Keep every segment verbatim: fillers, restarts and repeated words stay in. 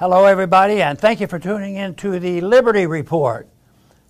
Hello, everybody, and thank you for tuning in to the Liberty Report.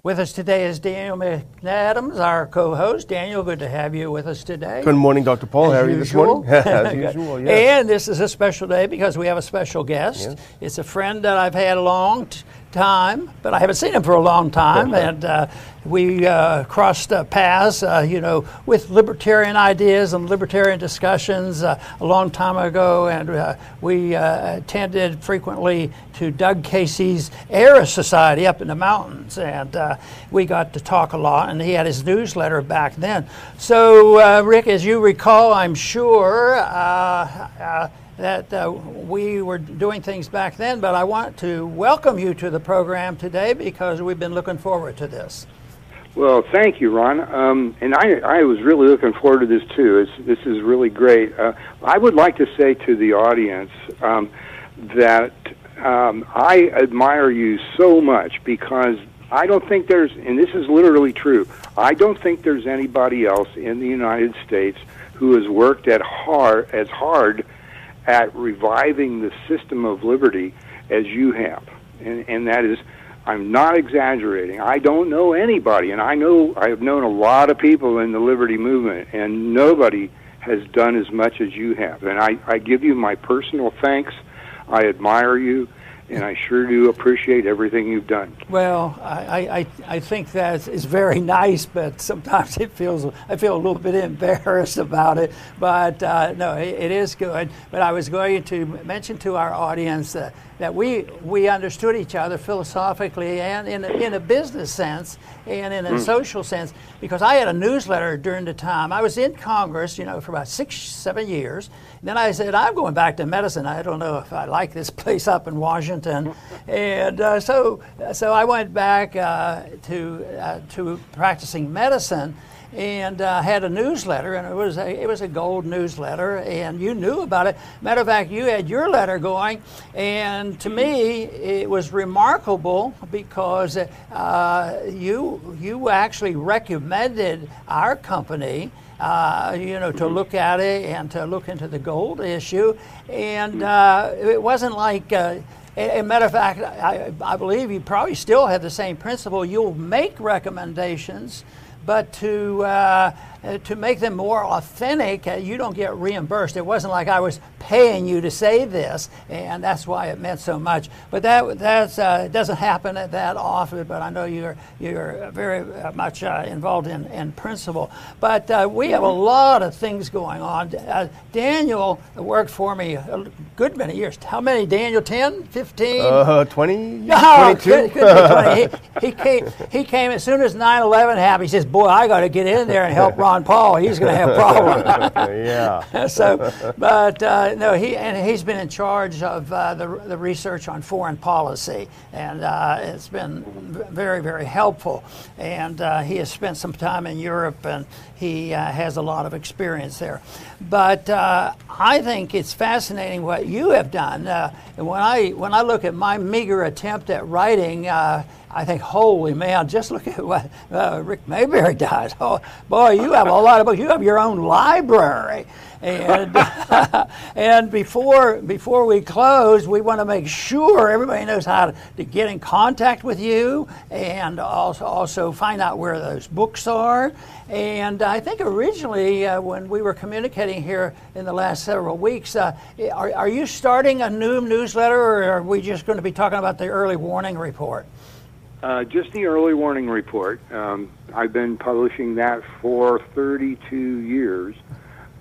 With us today is Daniel McAdams, our co-host. Daniel, good to have you with us today. Good morning, Doctor Paul. As How are you this morning? As usual, yes. And this is a special day because we have a special guest. Yes. It's a friend that I've had a long t time, but I haven't seen him for a long time, okay. and uh, we uh, crossed uh, paths, uh, you know, with libertarian ideas and libertarian discussions uh, a long time ago, and uh, we uh, attended frequently to Doug Casey's Eris Society up in the mountains, and uh, we got to talk a lot, and he had his newsletter back then. So, uh, Rick, as you recall, I'm sure, uh, uh, that uh, we were doing things back then, but I want to welcome you to the program today because we've been looking forward to this. Well, thank you, Ron. Um, and I, I was really looking forward to this, too. It's, this is really great. Uh, I would like to say to the audience um, that um, I admire you so much because I don't think there's, and this is literally true, I don't think there's anybody else in the United States who has worked at hard, as hard at reviving the system of liberty as you have. And, and that is, I'm not exaggerating. I don't know anybody, and I know I've known a lot of people in the liberty movement, and nobody has done as much as you have. And I, I give you my personal thanks. I admire you, and I sure do appreciate everything you've done. Well, I, I, I think that is very nice, but sometimes it feels, I feel a little bit embarrassed about it. But uh, no, it, it is good. But I was going to mention to our audience that, that we, we understood each other philosophically and in a, in a business sense and in a mm. social sense, because I had a newsletter during the time. I was in Congress, you know, for about six, seven years. Then I said, I'm going back to medicine. I don't know if I like this place up in Washington. And uh, so so I went back uh, to uh, to practicing medicine and uh, had a newsletter, and it was a, it was a gold newsletter, and you knew about it. Matter of fact, you had your letter going, and to me, it was remarkable because uh, you you actually recommended our company Uh, you know, to look at it and to look into the gold issue. And uh, it wasn't like, uh, a, a matter of fact, I, I believe you probably still have the same principle. You'll make recommendations, but to uh, to make them more authentic, you don't get reimbursed. It wasn't like I was paying you to say this, and that's why it meant so much. But that that's uh, doesn't happen that often. But I know you're you're very much uh, involved in, in principle. But uh, we have a lot of things going on. Uh, Daniel worked for me a good many years. How many, Daniel? Ten? Fifteen? Uh, twenty? Oh, twenty-two? Could, could be twenty. He, he came. He came as soon as nine eleven happened. He says, "Boy, I got to get in there and help Ron." On Paul, he's going to have problems. Yeah. So, but uh, no, he and he's been in charge of uh, the the research on foreign policy, and uh, it's been very, very helpful. And uh, he has spent some time in Europe, and he uh, has a lot of experience there. But uh, I think it's fascinating what you have done. Uh, and when I when I look at my meager attempt at writing, Uh, I think, holy man, just look at what uh, Rick Maybury does. Oh, boy, you have a lot of books. You have your own library. And uh, and before before we close, we want to make sure everybody knows how to, to get in contact with you and also, also find out where those books are. And I think originally uh, when we were communicating here in the last several weeks, uh, are, are you starting a new newsletter, or are we just going to be talking about the Early Warning Report? Uh, just the Early Warning Report. Um, I've been publishing that for thirty-two years,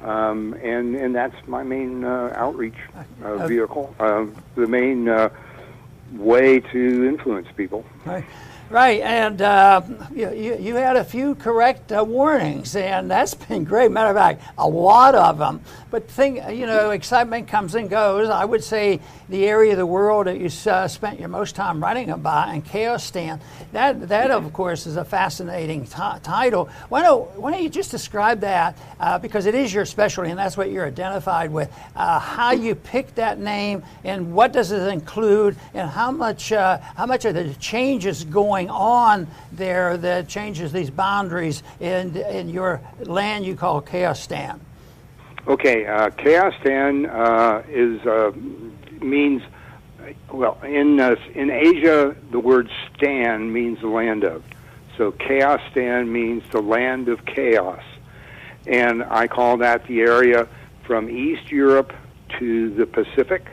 um, and and that's my main uh, outreach uh, vehicle, uh, the main uh, way to influence people. Right, right. And uh, you, you had a few correct uh, warnings, and that's been great. Matter of fact, a lot of them. But thing, you know, excitement comes and goes. I would say the area of the world that you uh, spent your most time writing about, and Chaostan, that, that of course is a fascinating title. Why don't, why don't you just describe that, uh, because it is your specialty and that's what you're identified with, uh, how you picked that name and what does it include and how much, uh, how much are the changes going on there that changes these boundaries in, in your land you call Chaostan? Okay, uh, Chaostan uh, is... Uh, means well, in uh, in Asia, the word Stan means the land of. So Chaostan means the land of chaos. And I call that the area from East Europe to the Pacific,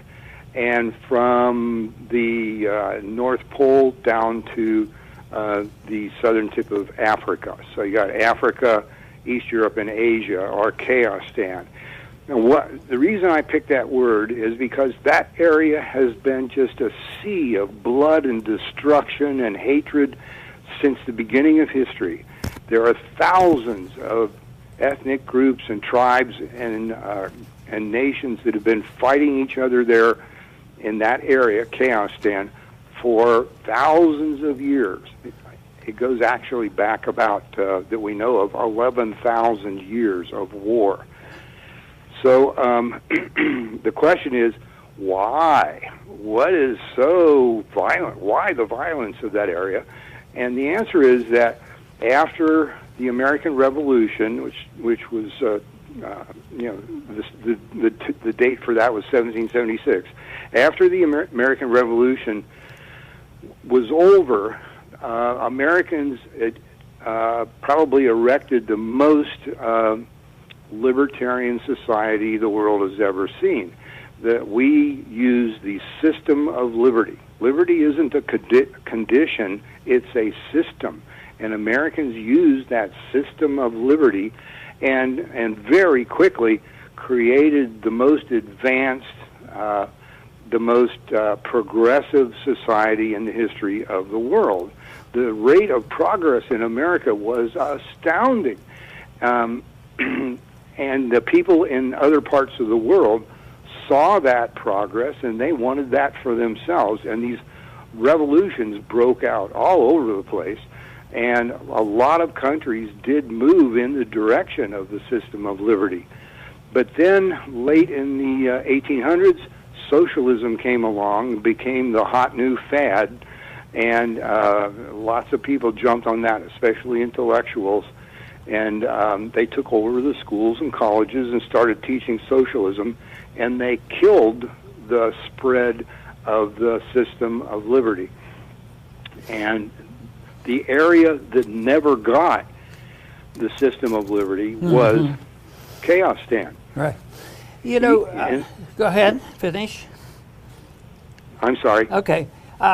and from the uh, North Pole down to uh, the southern tip of Africa. So you got Africa, East Europe, and Asia, or Chaostan. Now, what, the reason I picked that word is because that area has been just a sea of blood and destruction and hatred since the beginning of history. There are thousands of ethnic groups and tribes and uh, and nations that have been fighting each other there in that area, Chaostan, for thousands of years. It goes actually back about, uh, that we know of, eleven thousand years of war. So um, the question is, why? What is so violent? Why the violence of that area? And the answer is that after the American Revolution, which which was, uh, uh, you know, the, the, the, the date for that was seventeen seventy-six. After the Amer American Revolution was over, uh, Americans uh, probably erected the most uh, libertarian society the world has ever seen. That we use the system of liberty. Liberty isn't a condi condition, it's a system. And Americans used that system of liberty and and very quickly created the most advanced, uh, the most uh, progressive society in the history of the world. The rate of progress in America was astounding. Um, and the people in other parts of the world saw that progress, and they wanted that for themselves. And these revolutions broke out all over the place. And a lot of countries did move in the direction of the system of liberty. But then, late in the uh, eighteen hundreds, socialism came along, became the hot new fad, and uh, lots of people jumped on that, especially intellectuals. And um, they took over the schools and colleges and started teaching socialism, and they killed the spread of the system of liberty. And the area that never got the system of liberty mm-hmm. was Chaostan. Right. You know, uh, go ahead, finish. I'm sorry. Okay. Uh,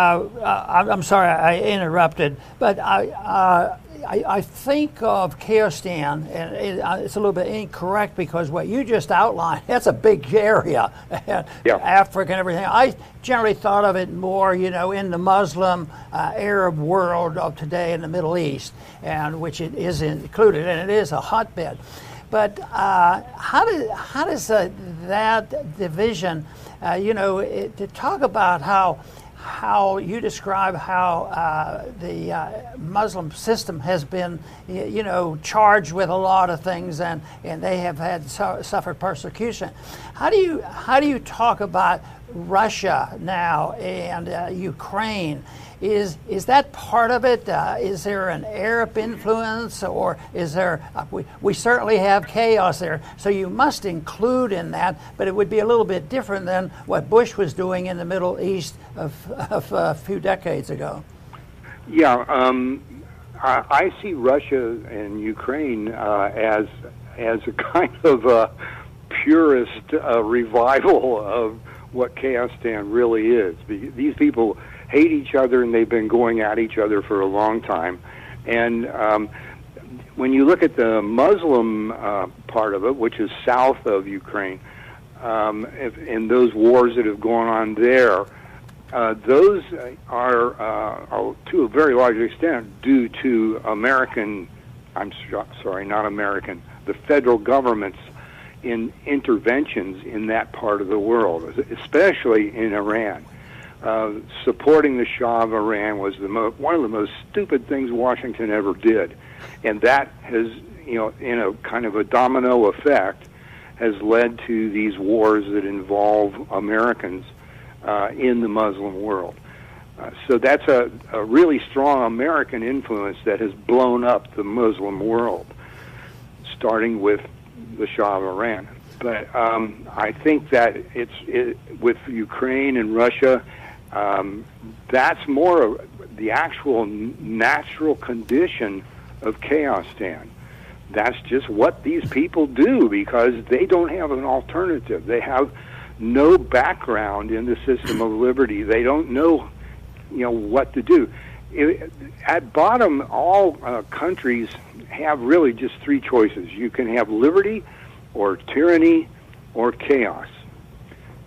I, I'm sorry I interrupted, but I, uh, I, I think of Chaostan, and it, uh, it's a little bit incorrect because what you just outlined, that's a big area, yeah. Africa and everything. I generally thought of it more, you know, in the Muslim uh, Arab world of today in the Middle East, and which it is included, and it is a hotbed. But uh, how, did, how does uh, that division, uh, you know, it, to talk about how how you describe how uh, the uh, Muslim system has been, you know, charged with a lot of things, and, and they have had su suffered persecution. How do you how do you talk about Russia now and uh, Ukraine? Is is that part of it? Uh, is there an Arab influence, or is there? Uh, we we certainly have chaos there, so you must include in that. But it would be a little bit different than what Bush was doing in the Middle East of, of uh, a few decades ago. Yeah, um, I, I see Russia and Ukraine uh, as as a kind of a purist uh, revival of what Chaostan really is. These people hate each other, and they've been going at each other for a long time. And um, when you look at the Muslim uh, part of it, which is south of Ukraine, um, if, and those wars that have gone on there, uh, those are, uh, are to a very large extent due to American, I'm sorry, not American, the federal government's in interventions in that part of the world, especially in Iran. Uh, supporting the Shah of Iran was the mo one of the most stupid things Washington ever did, and that has, you know, in a kind of a domino effect, has led to these wars that involve Americans uh, in the Muslim world. Uh, so that's a, a really strong American influence that has blown up the Muslim world, starting with the Shah of Iran. But um, I think that it's it, with Ukraine and Russia Um, that's more the actual natural condition of Chaostan. That's just what these people do because they don't have an alternative. They have no background in the system of liberty. They don't know, you know, what to do. It, at bottom, all uh, countries have really just three choices. You can have liberty or tyranny or chaos.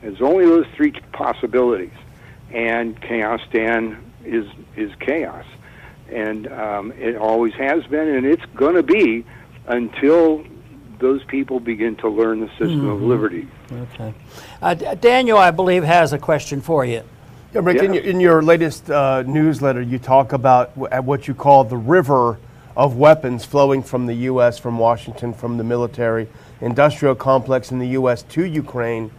There's only those three possibilities. And Chaostan is is chaos, and um, it always has been, and it's going to be until those people begin to learn the system mm-hmm. of liberty. Okay, uh, D- Daniel, I believe, has a question for you. Yeah, Rick, yeah. In, your, in your latest uh, newsletter, you talk about w- what you call the river of weapons flowing from the U S, from Washington, from the military industrial complex in the U S to Ukraine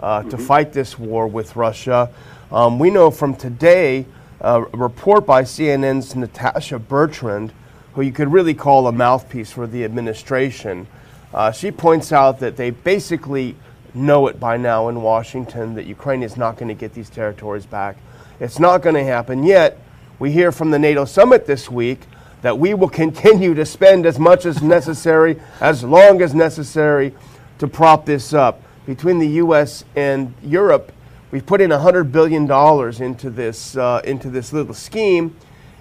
uh, mm-hmm. to fight this war with Russia. Um, we know from today uh, a report by C N N's Natasha Bertrand, who you could really call a mouthpiece for the administration. Uh, she points out that they basically know it by now in Washington that Ukraine is not going to get these territories back. It's not going to happen. Yet, we hear from the NATO summit this week that we will continue to spend as much as necessary, as long as necessary, to prop this up. Between the U S and Europe, we've put in one hundred billion dollars into this uh, into this little scheme,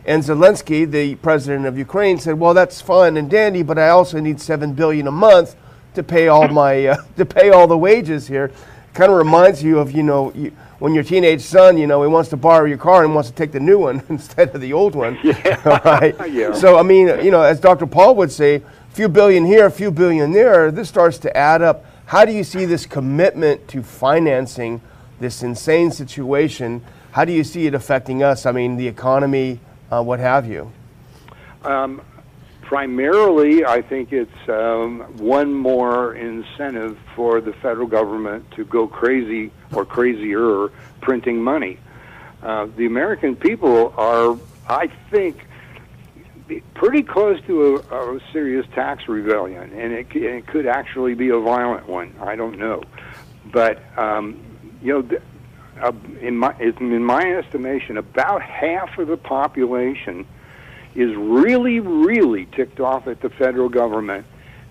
and Zelensky, the president of Ukraine, said, "Well, that's fine and dandy, but I also need seven billion dollars a month to pay all my uh, to pay all the wages here." Kind of reminds you of you know you, when your teenage son, you know, he wants to borrow your car and wants to take the new one instead of the old one. Yeah. Right? Yeah. So I mean, you know, as Doctor Paul would say, a few billion here, a few billion there. This starts to add up. How do you see this commitment to financing this insane situation? How do you see it affecting us? I mean, the economy, uh, what have you? Um, primarily, I think it's um, one more incentive for the federal government to go crazy or crazier printing money. Uh, the American people are, I think, pretty close to a, a serious tax rebellion, and it, and it could actually be a violent one. I don't know. But Um, You know, in my in my estimation, about half of the population is really, really ticked off at the federal government,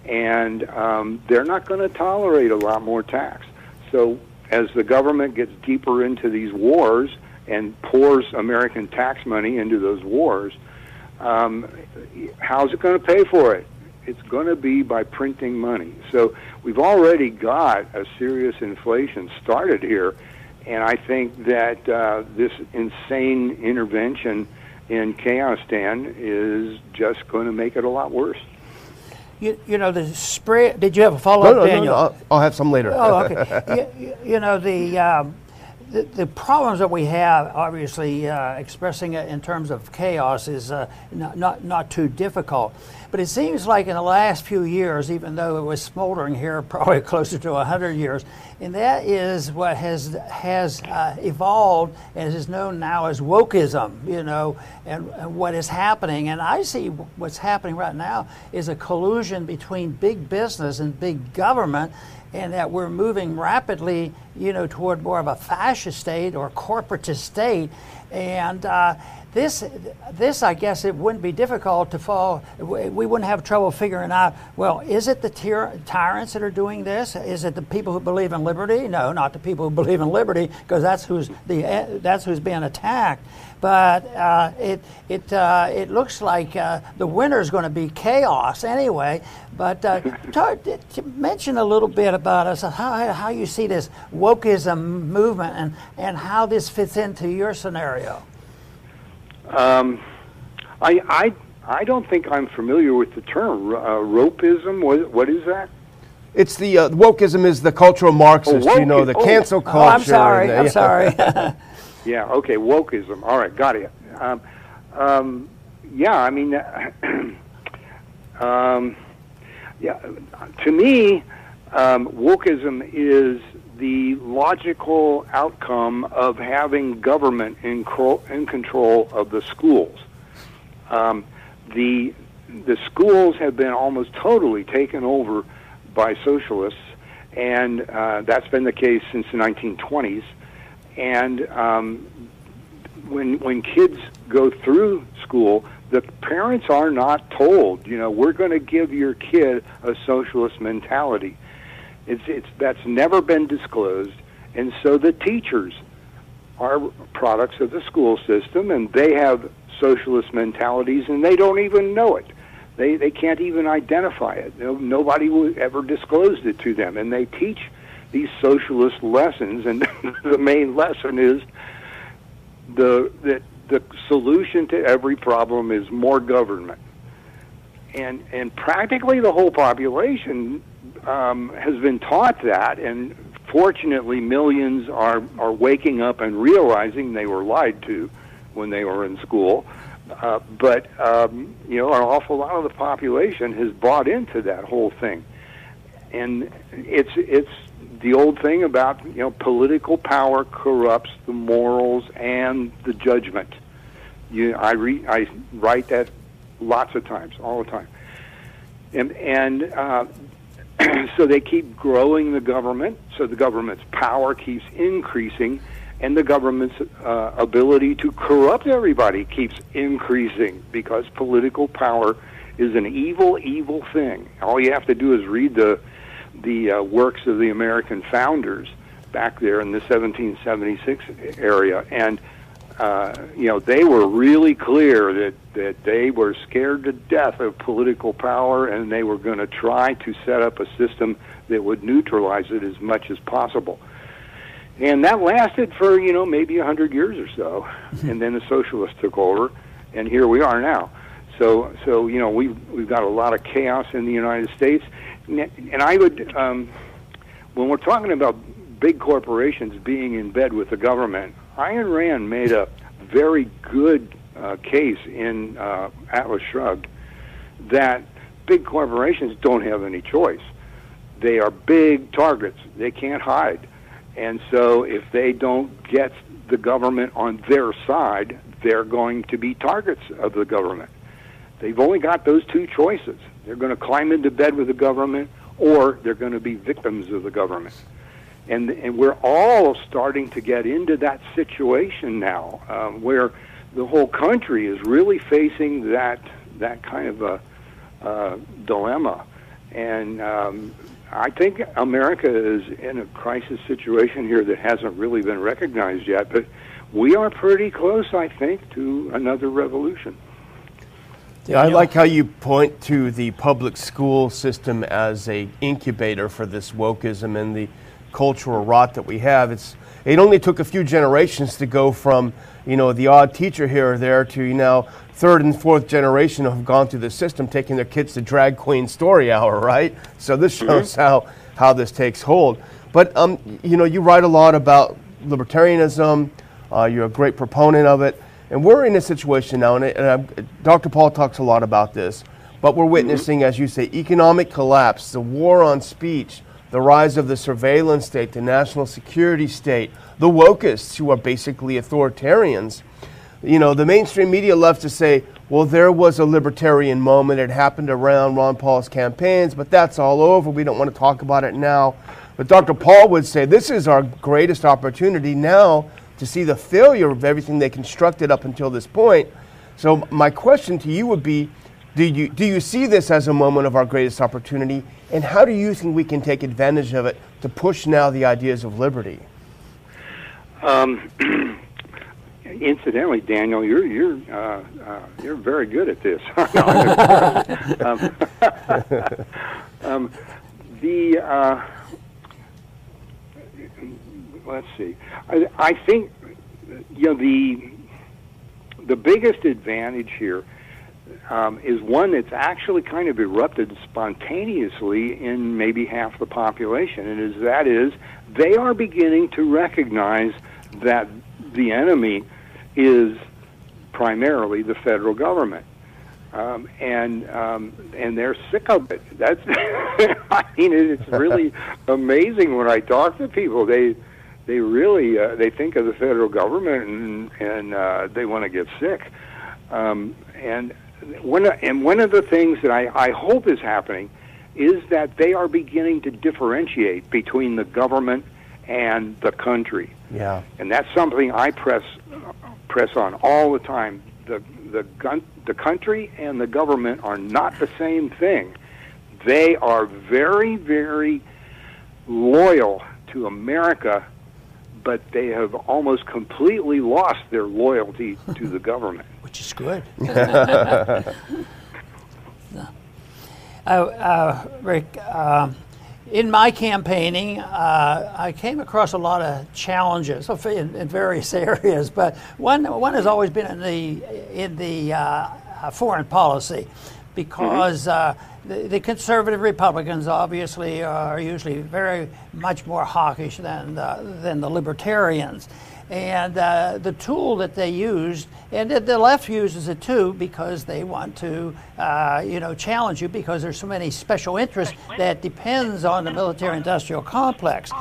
and um, they're not going to tolerate a lot more tax. So as the government gets deeper into these wars and pours American tax money into those wars, um, how's it going to pay for it? It's going to be by printing money. So we've already got a serious inflation started here, and I think that uh, this insane intervention in Chaostan is just going to make it a lot worse. You, you know, the spread. Did you have a follow-up, no, no, Daniel? No, no, I'll, I'll have some later. Oh, okay. you, you know, the, um, the the problems that we have, obviously, uh, expressing it in terms of chaos is uh, not, not not too difficult. But it seems like in the last few years, even though it was smoldering here probably closer to one hundred years, and that is what has has uh, evolved and is known now as wokeism, you know, and, and what is happening. And I see what's happening right now is a collusion between big business and big government, and that we're moving rapidly, you know, toward more of a fascist state or corporatist state. And uh, this, this, I guess, it wouldn't be difficult to fall. We wouldn't have trouble figuring out, well, is it the tyr- tyrants that are doing this? Is it the people who believe in liberty? No, not the people who believe in liberty, because that's who's the that's who's being attacked. But uh, it it uh, it looks like uh, the winner is going to be chaos anyway. But uh, to, to mention a little bit about us, how how you see this wokeism movement and, and how this fits into your scenario. Um, I I I don't think I'm familiar with the term uh, ropeism. What, what is that? It's the uh, wokeism is the cultural Marxist. Oh, you know, the oh. cancel culture. Oh, I'm sorry. The, I'm yeah. sorry. Yeah, okay, wokeism. All right, got it. Um, um, yeah, I mean, um, yeah. To me, um, wokeism is the logical outcome of having government in, cro- in control of the schools. Um, the the schools have been almost totally taken over by socialists, and uh, that's been the case since the nineteen twenties. And um, when when kids go through school, the parents are not told, you know, we're going to give your kid a socialist mentality. It's it's that's never been disclosed, and so the teachers are products of the school system, and they have socialist mentalities, and they don't even know it. They they can't even identify it. Nobody will ever disclose it to them, and they teach these socialist lessons, and the main lesson is the that the solution to every problem is more government, and and practically the whole population um, has been taught that, and fortunately millions are are waking up and realizing they were lied to when they were in school. Uh, but, um, you know, an awful lot of the population has bought into that whole thing. And it's it's the old thing about, you know, political power corrupts the morals and the judgment. You, I, re, I write that lots of times, all the time. And, and uh, so they keep growing the government, so the government's power keeps increasing, and the government's uh, ability to corrupt everybody keeps increasing, because political power is an evil, evil thing. All you have to do is read the the uh, works of the American founders back there in the seventeen seventy-six area, and uh, you know, they were really clear that that they were scared to death of political power, and they were going to try to set up a system that would neutralize it as much as possible. And that lasted for, you know, maybe a hundred years or so, and then the socialists took over, and here we are now. So, so you know, we've, we've got a lot of chaos in the United States. And I would, um, when we're talking about big corporations being in bed with the government, Ayn Rand made a very good uh, case in uh, Atlas Shrugged that big corporations don't have any choice. They are big targets. They can't hide. And so if they don't get the government on their side, they're going to be targets of the government. They've only got those two choices. They're going to climb into bed with the government, or they're going to be victims of the government. And, and we're all starting to get into that situation now, um, where the whole country is really facing that, that kind of a uh, dilemma. And um, I think America is in a crisis situation here that hasn't really been recognized yet, but we are pretty close, I think, to another revolution. Yeah, I like how you point to the public school system as a incubator for this wokeism and the cultural rot that we have. It's it only took a few generations to go from, you know, the odd teacher here or there to, you know, third and fourth generation have gone through the system, taking their kids to drag queen story hour, right? So this shows mm-hmm. how how this takes hold. But um, you know, you write a lot about libertarianism. Uh, you're a great proponent of it, and we're in a situation now. And, and uh, Doctor Paul talks a lot about this, but we're witnessing, mm-hmm. as you say, economic collapse, the war on speech, the rise of the surveillance state, the national security state, the wokists who are basically authoritarians. You know, the mainstream media loves to say, well, there was a libertarian moment. It happened around Ron Paul's campaigns, but that's all over. We don't want to talk about it now. But Doctor Paul would say this is our greatest opportunity now to see the failure of everything they constructed up until this point. So my question to you would be, Do you, do you see this as a moment of our greatest opportunity, and how do you think we can take advantage of it to push now the ideas of liberty? Um, incidentally, Daniel, you're you're uh, uh, you're very good at this. um, um, the uh, let's see, I, I think you know the the biggest advantage here Um, is one that's actually kind of erupted spontaneously in maybe half the population, and is that is they are beginning to recognize that the enemy is primarily the federal government, um, and um, and they're sick of it. That's I mean, it's really amazing when I talk to people. They they really uh, they think of the federal government and and uh, they want to get sick, um, and. One, and one of the things that I, I hope is happening is that they are beginning to differentiate between the government and the country. Yeah. And that's something I press press on all the time. The the gun, the country and the government are not the same thing. They are very, very loyal to America, but they have almost completely lost their loyalty to the government. Which is good. Uh, uh, Rick, uh, in my campaigning, uh, I came across a lot of challenges in, in various areas, but one one has always been in the in the uh, foreign policy, because mm-hmm. uh, the, the conservative Republicans obviously are usually very much more hawkish than the, than the libertarians. And uh, the tool that they used, and the left uses it too, because they want to, uh, you know, challenge you, because there's so many special interests that depends on the military-industrial complex.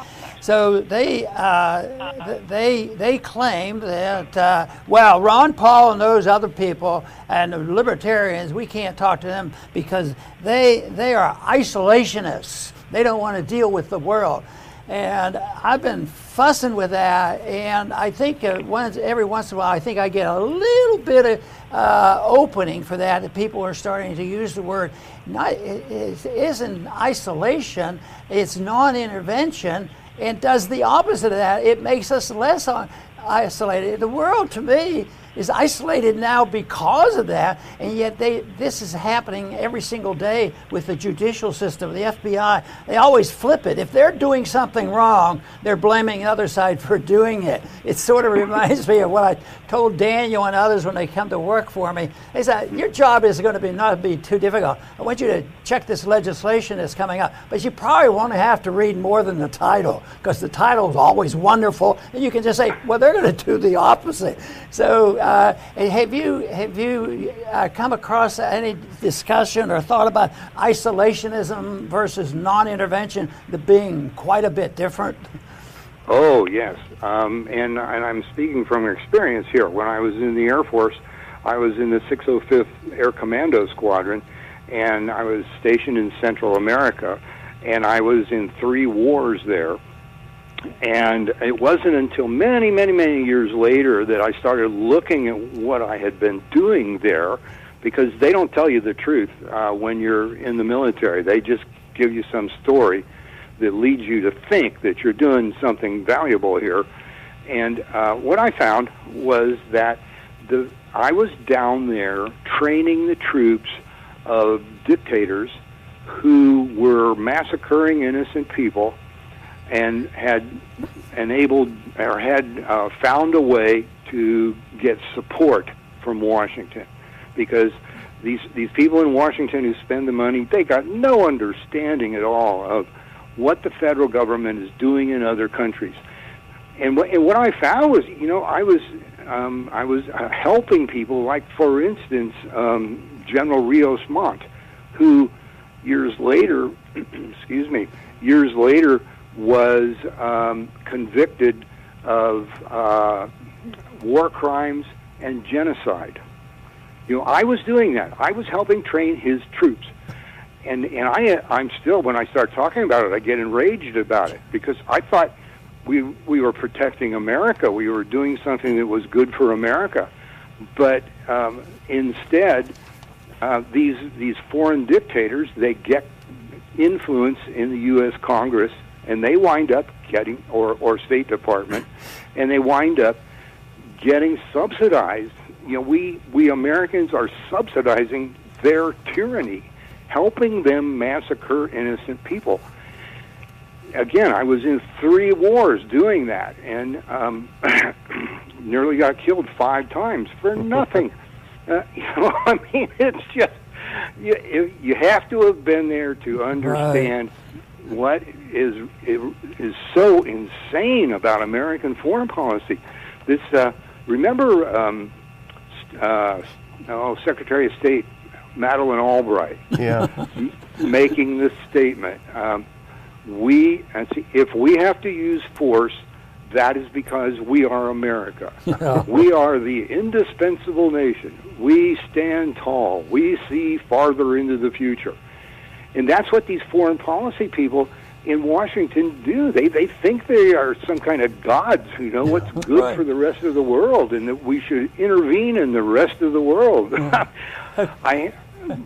So they uh, they they claim that uh, well, Ron Paul and those other people and the libertarians, we can't talk to them because they they are isolationists. They don't want to deal with the world. And I've been fussing with that, and I think uh, once, every once in a while, I think I get a little bit of uh, opening for that, that people are starting to use the word. Not, it isn't isolation, it's non-intervention, and does the opposite of that. It makes us less on, isolated. The world, to me, is isolated now because of that, and yet they this is happening every single day with the judicial system, the F B I. They always flip it. If they're doing something wrong, they're blaming the other side for doing it. It sort of reminds me of what I told Daniel and others when they come to work for me. They said, your job is going to be not be too difficult. I want you to check this legislation that's coming up, but you probably won't have to read more than the title, because the title is always wonderful, and you can just say, well, they're going to do the opposite. So Uh, have you have you uh, come across any discussion or thought about isolationism versus non-intervention, the being quite a bit different? Oh yes, um, and and I'm speaking from experience here. When I was in the Air Force, I was in the six oh fifth Air Commando Squadron, and I was stationed in Central America, and I was in three wars there. And it wasn't until many, many, many years later that I started looking at what I had been doing there, because they don't tell you the truth uh, when you're in the military. They just give you some story that leads you to think that you're doing something valuable here. And uh, what I found was that the I was down there training the troops of dictators who were massacring innocent people, and had enabled or had uh, found a way to get support from Washington, because these these people in Washington who spend the money, they got no understanding at all of what the federal government is doing in other countries. And what, and what I found was, you know, I was um, I was uh, helping people, like for instance um, General Rios Montt, who years later, excuse me, years later. was um, convicted of uh, war crimes and genocide. You know, I was doing that. I was helping train his troops, and and I I'm still, when I start talking about it, I get enraged about it, because I thought we we were protecting America. We were doing something that was good for America, but um, instead, uh, these these foreign dictators, they get influence in the U S Congress. And they wind up getting, or, or State Department, and they wind up getting subsidized. You know, we, we Americans are subsidizing their tyranny, helping them massacre innocent people. Again, I was in three wars doing that, and um, nearly got killed five times for nothing. Uh, you know, I mean, it's just, you, you have to have been there to understand. Right. What is is so insane about American foreign policy? This uh, remember, um, uh, oh, Secretary of State Madeleine Albright, yeah, making this statement: um, "We, if we have to use force, that is because we are America. Yeah. We are the indispensable nation. We stand tall. We see farther into the future." And that's what these foreign policy people, in Washington do. They they think they are some kind of gods who know yeah, what's good right. for the rest of the world, and that we should intervene in the rest of the world. Yeah. I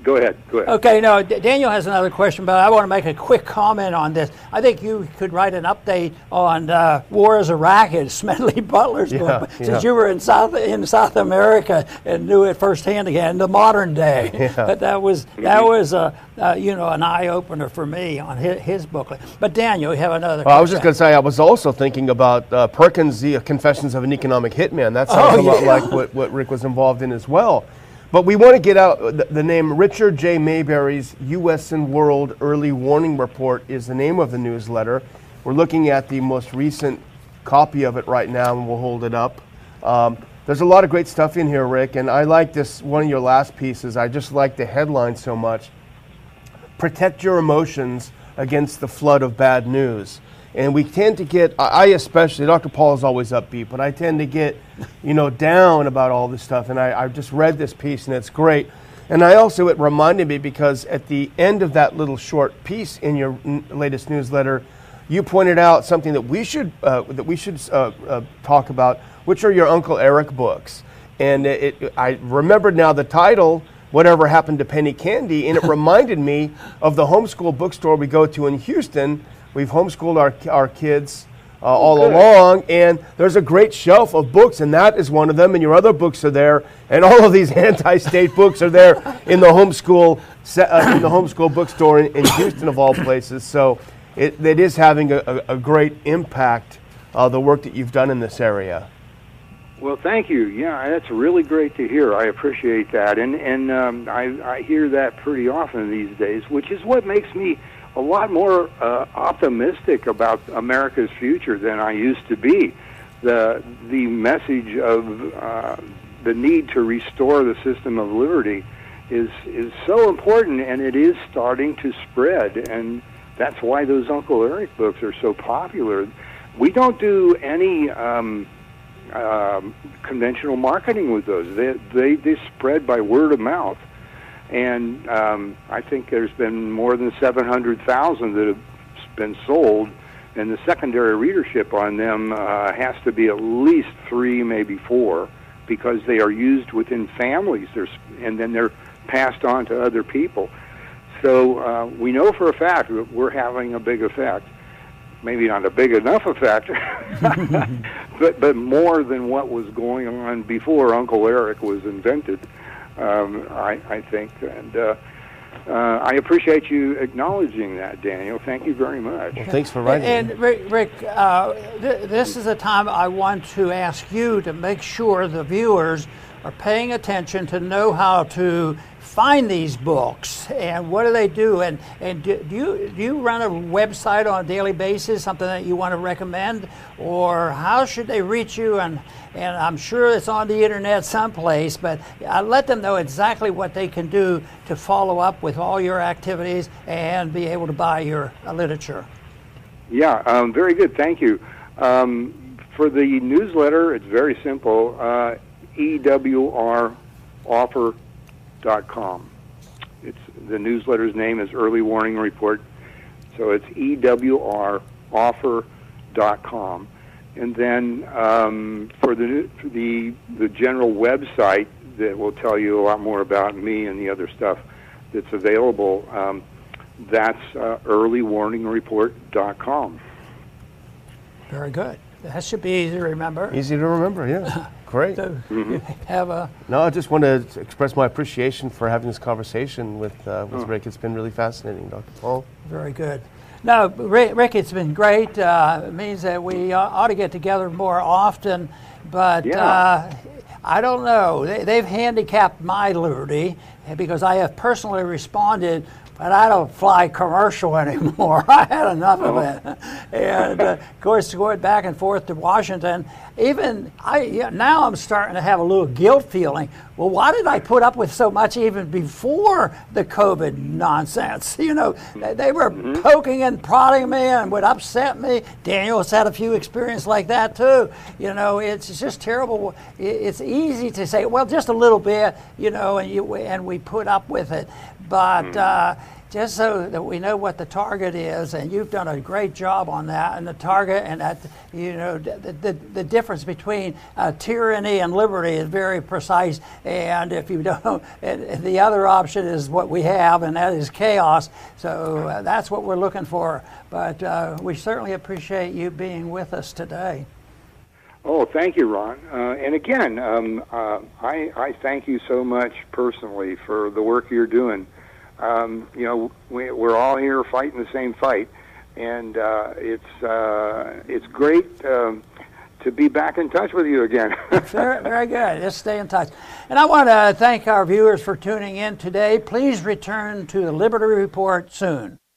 go ahead. Go ahead. Okay. No, D- Daniel has another question, but I want to make a quick comment on this. I think you could write an update on uh, War as a Racket, Smedley Butler's yeah, book, yeah. since you were in South in South America and knew it firsthand again, the modern day. Yeah. But that was that was a uh, you know an eye opener for me on his, his booklet. But Daniel, you have another. Well, I was just going to say I was also thinking about uh, Perkins' the Confessions of an Economic Hitman. That sounds oh, a lot yeah. like what, what Rick was involved in as well. But we want to get out the, the name Richard J. Mayberry's U S and World Early Warning Report is the name of the newsletter. We're looking at the most recent copy of it right now, and we'll hold it up. Um, there's a lot of great stuff in here, Rick, and I like this one of your last pieces. I just like the headline so much. Protect your emotions against the flood of bad news. And we tend to get, I especially, Doctor Paul is always upbeat, but I tend to get, you know, down about all this stuff. And I, I just read this piece, and it's great. And I also, it reminded me, because at the end of that little short piece in your n- latest newsletter, you pointed out something that we should uh, that we should uh, uh, talk about, which are your Uncle Eric books. And it, it, I remembered now the title, Whatever Happened to Penny Candy, and it reminded me of the homeschool bookstore we go to in Houston. We've homeschooled our our kids uh, all Good. along, and there's a great shelf of books, and that is one of them, and your other books are there, and all of these anti-state books are there in the homeschool uh, in the homeschool bookstore in, in Houston, of all places. So it, it is having a, a, a great impact, uh, the work that you've done in this area. Well, thank you. Yeah, that's really great to hear. I appreciate that, and, and um, I, I hear that pretty often these days, which is what makes me a lot more uh, optimistic about America's future than I used to be. The the message of uh, the need to restore the system of liberty is is so important, and it is starting to spread, and that's why those Uncle Eric books are so popular. We don't do any um, uh, conventional marketing with those. They, they, they spread by word of mouth. And um, I think there's been more than seven hundred thousand that have been sold, and the secondary readership on them uh, has to be at least three, maybe four, because they are used within families, there's, and then they're passed on to other people. So uh, we know for a fact that we're having a big effect. Maybe not a big enough effect, but, but more than what was going on before Uncle Eric was invented. Um, I, I think, and uh, uh, I appreciate you acknowledging that, Daniel. Thank you very much. Well, thanks for writing. And, and Rick, Rick uh, th- this is the time I want to ask you to make sure the viewers are paying attention to know how to find these books and what do they do. And and do, do you do you run a website on a daily basis, something that you want to recommend, or how should they reach you? And and I'm sure it's on the internet someplace, but I let them know exactly what they can do to follow up with all your activities and be able to buy your uh, literature. Yeah, um, very good. Thank you. Um, for the newsletter, it's very simple. Uh, E W R offer dot com. It's the newsletter's name is Early Warning Report, so it's E W R offer dot com. And then um, for the for the the general website that will tell you a lot more about me and the other stuff that's available. Um, that's uh, early warning report dot com. Very good. That should be easy to remember. Easy to remember, yeah. Great. So mm-hmm. have a no, I just want to express my appreciation for having this conversation with, uh, with oh. Rick. It's been really fascinating, Doctor Paul. Very good. No, Rick, it's been great. Uh, it means that we ought to get together more often, but yeah. uh, I don't know. They, they've handicapped my liberty because I have personally responded, but I don't fly commercial anymore. I had enough oh. of it. And uh, of course, going back and forth to Washington, even I yeah, now I'm starting to have a little guilt feeling. Well, why did I put up with so much even before the COVID nonsense? You know, they, they were mm-hmm. poking and prodding me and would upset me. Daniel's had a few experiences like that too. You know, it's just terrible. It's easy to say, well, just a little bit, you know, and, you, and we put up with it. But uh, just so that we know what the target is, and you've done a great job on that. And the target, and that, you know, the, the, the difference between uh, tyranny and liberty is very precise. And if you don't, it, the other option is what we have, and that is chaos. So uh, that's what we're looking for. But uh, we certainly appreciate you being with us today. Oh, thank you, Ron. Uh, and again, um, uh, I, I thank you so much personally for the work you're doing. Um, you know, we, we're all here fighting the same fight, and uh, it's uh, it's great um, to be back in touch with you again. Very, very good. Let's stay in touch. And I want to thank our viewers for tuning in today. Please return to the Liberty Report soon.